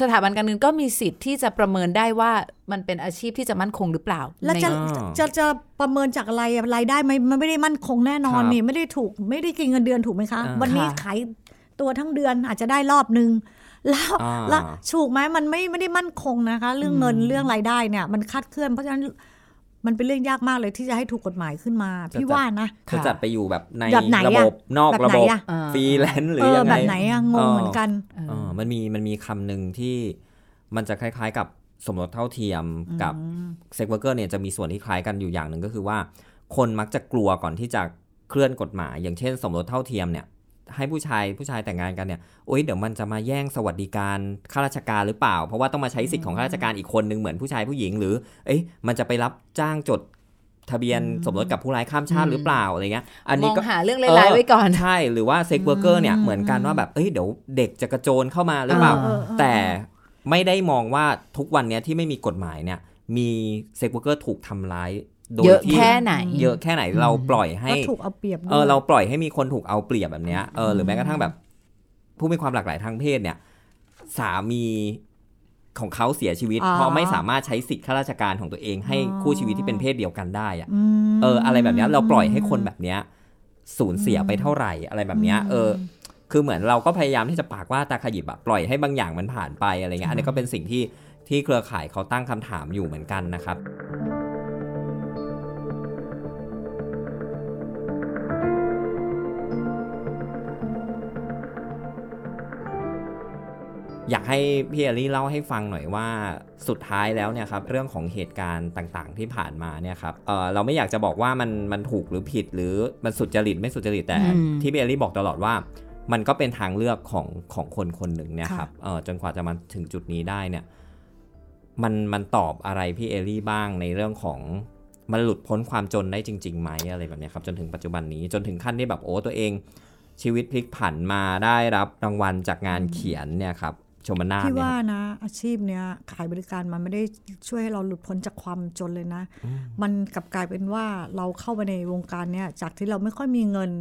สถาบันการเงินก็มีสิทธิ์ที่จะประเมินได้ว่ามันเป็นอาชีพที่จะมั่นคงหรือเปล่าแล้วจะจะจะประเมินจากอะไรรายได้ไม่มันไม่ได้มั่นคงแน่นอนนี่ไม่ได้ถูกไม่ได้กินเงินเดือนถูกไหมคะวันนี้ขายตัวทั้งเดือนอาจจะได้รอบนึงแล้วแล้วถูกไหมมันไม่ไม่ได้มั่นคงนะคะเรื่องเงินเรื่องรายได้เนี่ยมันคาดเคลื่อนเพราะฉะนั้นมันเป็นเรื่องยากมากเลยที่จะให้ถูกกฎหมายขึ้นมาพี่ว่านะจะจัดไปอยู่แบบในระบบนอกระบบฟรีแลนซ์หรือยังไงแบบไหนอะงงเหมือนกันมันมีมันมีคำหนึ่งที่มันจะคล้ายๆกับสมรสเท่าเทียมกับเซ็กเวิร์กเกอร์เนี่ยจะมีส่วนที่คล้ายกันอยู่อย่างหนึ่งก็คือว่าคนมักจะกลัวก่อนที่จะเคลื่อนกฎหมายอย่างเช่นสมรสเท่าเทียมเนี่ยให้ผู้ชายผู้ชายแต่งงานกันเนี่ยโอ๊ยเดี๋ยวมันจะมาแย่งสวัสดิการข้าราชการหรือเปล่าเพราะว่าต้องมาใช้สิทธิ์ของข้าราชการอีกคนนึงเหมือนผู้ชายผู้หญิงหรือเอ๊ะมันจะไปรับจ้างจดทะเบียนสมรสกับผู้ร้ายข้ามชาติหรือเปล่าอะไรเงี้ยอันนี้ก็หาเรื่องเลวร้ายไว้ก่อนใช่หรือว่าเซ็กเวิร์กเกอร์เนี่ยเหมือนกันว่าแบบเอ๊ะเดี๋ยวเด็กจะกระโจนเข้ามาหรือเปล่าแต่ไม่ได้มองว่าทุกวันนี้ที่ไม่มีกฎหมายเนี่ยมีเซ็กเวิร์กเกอร์ถูกทำร้ายเยอะแค่ไหนเยอะแค่ไหนเราปล่อยให้ถูกเอาเปรียบเออเราปล่อยให้มีคนถูกเอาเปรียบแบบเนี้ยเออหรือแม้กระทั่งแบบผู้มีความหลากหลายทางเพศเนี่ยสามีของเขาเสียชีวิตเพราะไม่สามารถใช้สิทธิข้าราชการของตัวเองให้คู่ชีวิตที่เป็นเพศเดียวกันได้อะเอออะไรแบบเนี้ยเราปล่อยให้คนแบบเนี้ยสูญเสียไปเท่าไหร่อะไรแบบเนี้ยเออคือเหมือนเราก็พยายามที่จะปากว่าตาขยิบอะปล่อยให้บางอย่างมันผ่านไปอะไรเงี้ยอันนี้ก็เป็นสิ่งที่ที่เครือข่ายเขาตั้งคำถามอยู่เหมือนกันนะครับอยากให้พี่เอลลี่เล่าให้ฟังหน่อยว่าสุดท้ายแล้วเนี่ยครับเรื่องของเหตุการณ์ต่างๆที่ผ่านมาเนี่ยครับ เอ่อ เราไม่อยากจะบอกว่ามันมันถูกหรือผิดหรือมันสุจริตไม่สุจริตแต่ที่พี่เอลลี่บอกตลอดว่ามันก็เป็นทางเลือกของของคนคนหนึ่งเนี่ยครับ เอ่อ จนกว่าจะมาถึงจุดนี้ได้เนี่ย มันมันตอบอะไรพี่เอลลี่บ้างในเรื่องของมันหลุดพ้นความจนได้จริงๆไหมอะไรแบบนี้ครับจนถึงปัจจุบันนี้จนถึงขั้นที่แบบโอ้ตัวเองชีวิตพลิกผันมาได้รับรางวัลจากงานเขียนเนี่ยครับชมนาที่ว่านะอาชีพเนี้ยขายบริการมันไม่ได้ช่วยให้เราหลุดพ้นจากความจนเลยนะ ม, มันกลับกลายเป็นว่าเราเข้าไปในวงการเนี้ยจากที่เราไม่ค่อยมีเงิน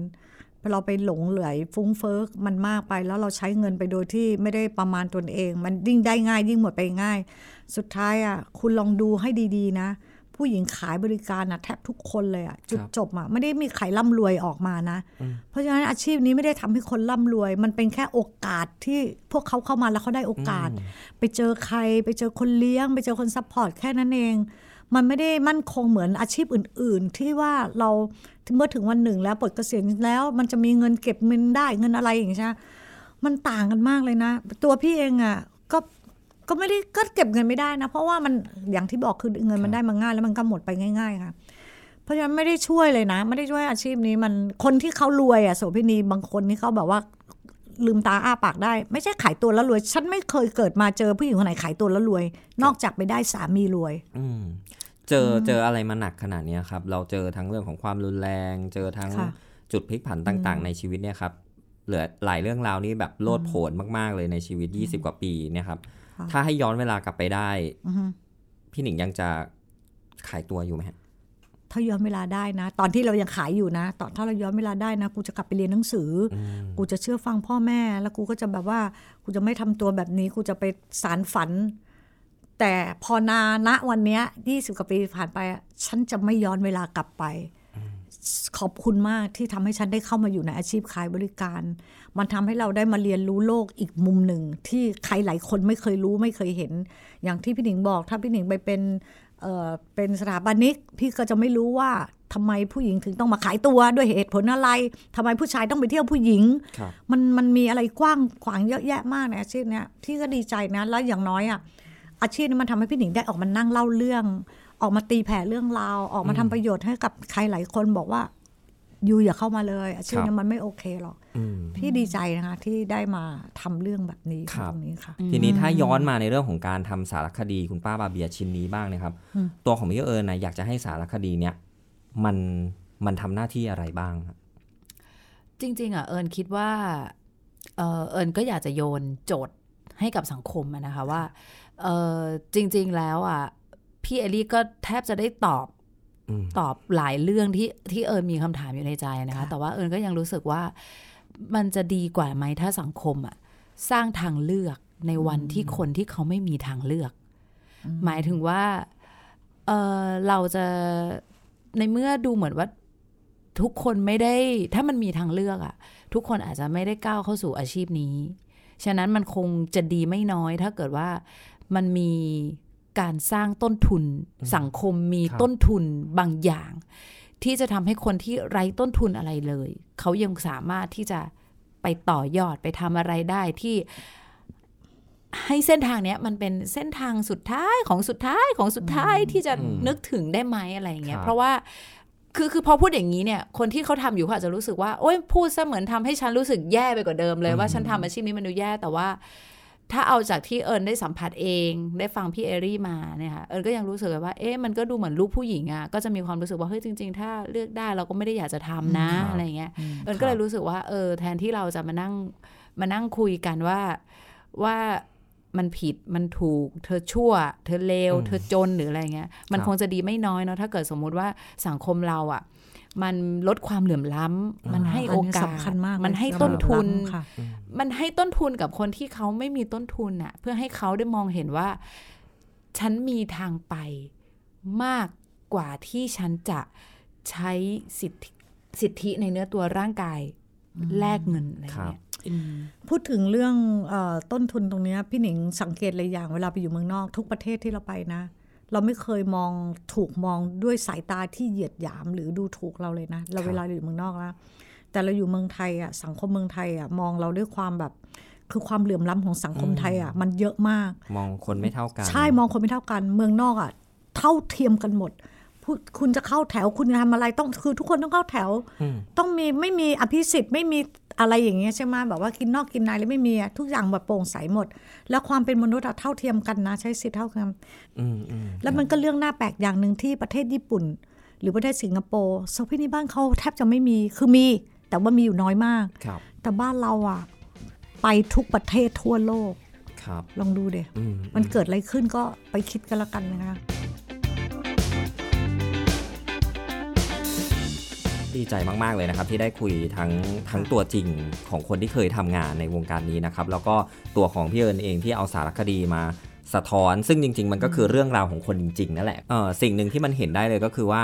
เราไปหลงเหลือฟุ้งเฟ้อมันมากไปแล้วเราใช้เงินไปโดยที่ไม่ได้ประมาณตนเองมันยิ่งได้ง่ายยิ่งหมดไปง่ายสุดท้ายอ่ะคุณลองดูให้ดีๆนะผู้หญิงขายบริการนะแทบทุกคนเลยอ่ะจุดจบอ่ะไม่ได้มีใครร่ำรวยออกมานะเพราะฉะนั้นอาชีพนี้ไม่ได้ทำให้คนร่ำรวยมันเป็นแค่โอกาสที่พวกเขาเข้ามาแล้วเขาได้โอกาสไปเจอใครไปเจอคนเลี้ยงไปเจอคนซัพพอร์ตแค่นั้นเองมันไม่ได้มั่นคงเหมือนอาชีพอื่นๆที่ว่าเราเมื่อถึงวันหนึ่งแล้วปลดเกษียณแล้วมันจะมีเงินเก็บเงินได้เงินอะไรอย่างเงี้ยมันต่างกันมากเลยนะตัวพี่เองอ่ะก็ก็ไม่ได้ก็เก็บเงินไม่ได้นะเพราะว่ามันอย่างที่บอกคือเงินมันได้มาง่ายแล้วมันก็หมดไปง่ายๆค่ะเพราะฉะนั้นไม่ได้ช่วยเลยนะไม่ได้ช่วยอาชีพนี้มันคนที่เขารวยอ่ะโสภินีบางคนที่เขาแบบว่าลืมตาอ้าปากได้ไม่ใช่ขายตัวแล้วรวยฉันไม่เคยเกิดมาเจอผู้หญิงคนไหนขายตัวแล้วรวยนอกจากไปได้สามีรวยเจอเจออะไรมาหนักขนาดนี้ครับเราเจอทั้งเรื่องของความรุนแรงเจอทั้งจุดพลิกผันต่างๆในชีวิตเนี่ยครับเหลือหลายเรื่องราวนี่แบบโลดโผนมากๆเลยในชีวิตยี่สิบกว่าปีเนี่ยครับถ้าให้ย้อนเวลากลับไปได้พี่หนิงยังจะขายตัวอยู่ไหมถ้าย้อนเวลาได้นะตอนที่เรายังขายอยู่นะตอนถ้าเราย้อนเวลาได้นะกูจะกลับไปเรียนหนังสือกูจะเชื่อฟังพ่อแม่แล้วกูก็จะแบบว่ากูจะไม่ทำตัวแบบนี้กูจะไปสานฝันแต่พอนานะวันเนี้ยยี่สิบกว่าปีผ่านไปฉันจะไม่ย้อนเวลากลับไปขอบคุณมากที่ทำให้ฉันได้เข้ามาอยู่ในอาชีพขายบริการมันทำให้เราได้มาเรียนรู้โลกอีกมุมหนึ่งที่ใครหลายคนไม่เคยรู้ไม่เคยเห็นอย่างที่พี่หนิงบอกถ้าพี่หนิงไปเป็นเอ่อเป็นสถาปนิกพี่ก็จะไม่รู้ว่าทำไมผู้หญิงถึงต้องมาขายตัวด้วยเหตุผลอะไรทำไมผู้ชายต้องไปเที่ยวผู้หญิงมันมันมีอะไรกว้างขวางเยอะแยะมากในอาชีพเนี้ยพี่ก็ดีใจนะแล้วอย่างน้อยอ่ะอาชีพนี้มันทำให้พี่หนิงได้ออกมานั่งเล่าเรื่องออกมาตีแผ่เรื่องราวออกมาทำประโยชน์ให้กับใครหลายคนบอกว่าอยู่อย่าเข้ามาเลยอาชีพนี้มันไม่โอเคหรอกพี่ดีใจนะคะที่ได้มาทำเรื่องแบบนี้ตรงนี้ค่ะทีนี้ถ้าย้อนมาในเรื่องของการทำสารคดีคุณป้าบาเบียชิ้นนี้บ้างนะครับตัวของพี่เอิญนะอยากจะให้สารคดีเนี้ยมันมันทำหน้าที่อะไรบ้างจริงๆอ่ะเอิญคิดว่าเออเอิญก็อยากจะโยนโจทย์ให้กับสังคมนะคะว่าเออจริงๆแล้วอ่ะพี่เอลี่ก็แทบจะได้ตอบตอบหลายเรื่องที่ที่เอิญมีคำถามอยู่ในใจนะคะแต่ว่าเอิญก็ยังรู้สึกว่ามันจะดีกว่าไหมถ้าสังคมอ่ะสร้างทางเลือกในวันที่คนที่เขาไม่มีทางเลือกหมายถึงว่าเออเราจะในเมื่อดูเหมือนว่าทุกคนไม่ได้ถ้ามันมีทางเลือกอ่ะทุกคนอาจจะไม่ได้ก้าวเข้าสู่อาชีพนี้ฉะนั้นมันคงจะดีไม่น้อยถ้าเกิดว่ามันมีการสร้างต้นทุนสังคมมีต้นทุนบางอย่างที่จะทำให้คนที่ไร้ต้นทุนอะไรเลยเขายังสามารถที่จะไปต่อยอดไปทำอะไรได้ที่ให้เส้นทางเนี้ยมันเป็นเส้นทางสุดท้ายของสุดท้ายของสุดท้ายที่จะนึกถึงได้ไหมอะไรอย่างเงี้ยเพราะว่าคือคือพอพูดอย่างนี้เนี่ยคนที่เขาทำอยู่เขาอาจจะรู้สึกว่าโอ๊ยพูดซะเหมือนทำให้ฉันรู้สึกแย่ไปกว่าเดิมเลยว่าฉันทำอาชีพนี้มันดูแย่แต่ว่าถ้าเอาจากที่เอิญได้สัมผัสเองได้ฟังพี่เอรี่มาเนี่ยค่ะเอิญก็ยังรู้สึกว่าเอ๊ะมันก็ดูเหมือนลูกผู้หญิงอ่ะก็จะมีความรู้สึกว่าเฮ้ยจริงๆถ้าเลือกได้เราก็ไม่ได้อยากจะทำนะอะไรเงี้ยเอิญก็เลยรู้สึกว่าเออแทนที่เราจะมานั่งมานั่งคุยกันว่าว่ามันผิดมันถูกเธอชั่วเธอเลวเธอจนหรืออะไรเงี้ยมันคงจะดีไม่น้อยเนาะถ้าเกิดสมมุติว่าสังคมเราอ่ะมันลดความเหลื่อมล้ำมันให้โอกาสมันให้ต้นทุนมันให้ต้นทุนกับคนที่เขาไม่มีต้นทุนอะเพื่อให้เขาได้มองเห็นว่าฉันมีทางไปมากกว่าที่ฉันจะใช้สิทธิสิทธิในเนื้อตัวร่างกายแลกเงินอะไรเนี่ยพูดถึงเรื่องเอ่อต้นทุนตรงนี้พี่หนิงสังเกตเลยอย่างเวลาไปอยู่เมืองนอกทุกประเทศที่เราไปนะเราไม่เคยมองถูกมองด้วยสายตาที่เหยียดหยามหรือดูถูกเราเลยนะเราเวลาอยู่เมืองนอกนะแต่เราอยู่เมืองไทยอ่ะสังคมเมืองไทยอ่ะมองเราด้วยความแบบคือความเหลื่อมล้ำของสังคมไทยอ่ะมันเยอะมากมองคนไม่เท่ากันใช่มองคนไม่เท่ากันเมืองนอกอ่ะเท่าเทียมกันหมด คุณจะเข้าแถวคุณจะทำอะไรต้องคือทุกคนต้องเข้าแถวต้องมีไม่มีอภิสิทธิ์ไม่มีอะไรอย่างเงี้ยใช่ไหมแบบว่ากินนอกกินในเลยไม่มีทุกอย่างแบบโปร่งใสหมดแล้วความเป็นมนุษย์เท่าเทียมกันนะใช้สิทธิ์เท่ากันแล้วมันก็เรื่องน่าแปลกอย่างนึงที่ประเทศญี่ปุ่นหรือประเทศสิงคโปร์โซพี่นี่บ้านเขาแทบจะไม่มีคือมีแต่ว่ามีอยู่น้อยมากแต่บ้านเราอ่ะไปทุกประเทศทั่วโลกลองดูเดี๋ยวมันเกิดอะไรขึ้นก็ไปคิดกันละกันนะคะดีใจมากๆเลยนะครับที่ได้คุยทั้งทั้งตัวจริงของคนที่เคยทำงานในวงการนี้นะครับแล้วก็ตัวของพี่เอิญเองที่เอาสารคดีมาสะท้อนซึ่งจริงๆมันก็คือเรื่องราวของคนจริงๆนั่นแหละเออสิ่งหนึ่งที่มันเห็นได้เลยก็คือว่า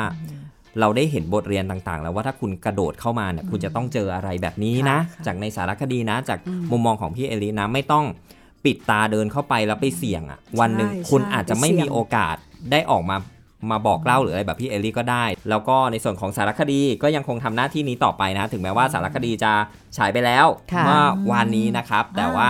เราได้เห็นบทเรียนต่างๆแล้วว่าถ้าคุณกระโดดเข้ามาเนี่ยคุณจะต้องเจออะไรแบบนี้นะจากในสารคดีนะจากมุมมองของพี่เอลินะไม่ต้องปิดตาเดินเข้าไปแล้วไปเสี่ยงอ่ะวันนึงคุณอาจจะไม่มีโอกาสได้ออกมามาบอกเล่าหรืออะไรแบบพี่เอลี่ก็ได้แล้วก็ในส่วนของสารคดีก็ยังคงทำหน้าที่นี้ต่อไปนะถึงแม้ว่าสารคดีจะฉายไปแล้วเมื่อวานนี้นะครับแต่ว่า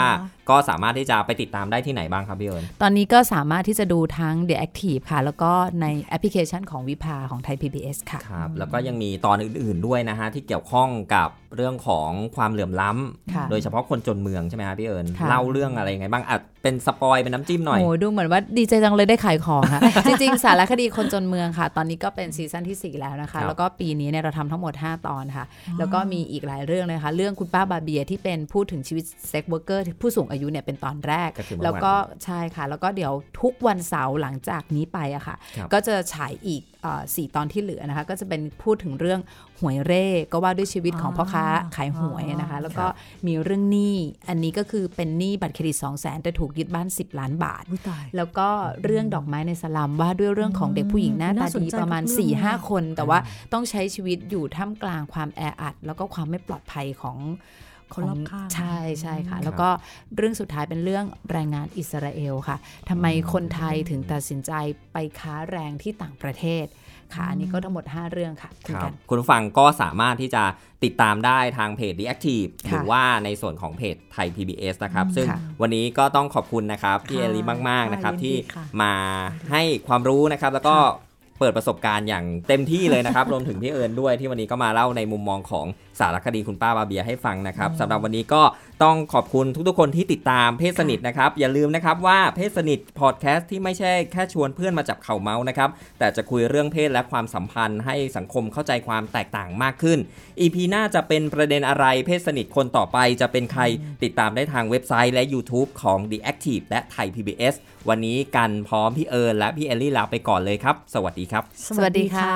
ก็สามารถที่จะไปติดตามได้ที่ไหนบ้างครับพี่เอิญตอนนี้ก็สามารถที่จะดูทั้ง The Active ค่ะแล้วก็ในแอปพลิเคชันของวิภาของ Thai พี บี เอส ค่ะครับแล้วก็ยังมีตอนอื่นๆด้วยนะฮะที่เกี่ยวข้องกับเรื่องของความเหลื่อมล้ำโดยเฉพาะคนจนเมืองใช่มั้ยฮะพี่เอิญเล่าเรื่องอะไรยังไงบ้างอ่ะเป็นสปอยเป็นน้ำจิ้มหน่อยโอ้ดูเหมือนว่าดีใจจังเลยได้ขายของค่ะ จริงๆสารคดีคนจนเมืองค่ะตอนนี้ก็เป็นซีซั่นที่สี่แล้วนะคะแล้วก็ปีนี้เนี่ยเราทำทั้งหมดห้าตอนค่ะแล้วก็มีอีกหลายเรื่องเลยค่ะเรื่องคุณป้าบาเบียที่เป็นพูดถึงชีวิตเซ็กซ์เวิร์คเกอร์ผู้สูงอายุเนี่ยเป็นตอนแรกแล้วก็ใช่ค่ะแล้วก็เดี๋ยวทุกวันเสาร์หลังจากนี้ไปอะค่ะก็จะฉายอีกสี่ตอนที่เหลือนะคะก็จะเป็นพูดถึงเรื่องหวยเร่ก็ว่าด้วยชีวิตของพ่อค้าขายหวยนะคะแล้วก็มีเรื่องหนี้อันนี้ก็คือเป็นหนี้บัตรเครดิต สองแสน แต่ถูกยึดบ้านสิบล้านบาทแล้วก็เรื่องดอกไม้ในสลัมว่าด้วยเรื่องของเด็กผู้หญิงหน้าตาดีประมาณ สี่ห้าคนแต่ว่าต้องใช้ชีวิตอยู่ท่ามกลางความแออัดแล้วก็ความไม่ปลอดภัยของคนรอบข้างใช่ใช่ค่ะแล้วก็เรื่องสุดท้ายเป็นเรื่องแรงงานอิสราเอลค่ะทำไมคนไทยถึงตัดสินใจไปค้าแรงที่ต่างประเทศค่ะอันนี้ก็ทั้งหมดห้าเรื่องค่ะครับคุณผู้ฟังก็สามารถที่จะติดตามได้ทางเพจ The Active หรือว่าในส่วนของเพจ Thai พี บี เอส นะครับซึ่งวันนี้ก็ต้องขอบคุณนะครับพี่เอลิมากๆนะครับที่มาให้ความรู้นะครับแล้วก็เปิดประสบการณ์อย่างเต็มที่เลยนะครับรวมถึงพี่เอิญด้วยที่วันนี้ก็มาเล่าในมุมมองของสารคดีคุณป้าบาเบียให้ฟังนะครับสำหรับวันนี้ก็ต้องขอบคุณทุกๆคนที่ติดตามเพศสนิทนะครับอย่าลืมนะครับว่าเพศสนิทพอดแคสต์ที่ไม่ใช่แค่ชวนเพื่อนมาจับเข่าเมาส์นะครับแต่จะคุยเรื่องเพศและความสัมพันธ์ให้สังคมเข้าใจความแตกต่างมากขึ้น อี พี หน้าจะเป็นประเด็นอะไรเพศสนิทคนต่อไปจะเป็นใครติดตามได้ทางเว็บไซต์และ YouTube ของ The Active และ Thai พี บี เอส วันนี้กันพร้อมพี่เอิญและพี่เอลลี่ลาไปก่อนเลยครับสวัสดีครับสวัสดีค่ะ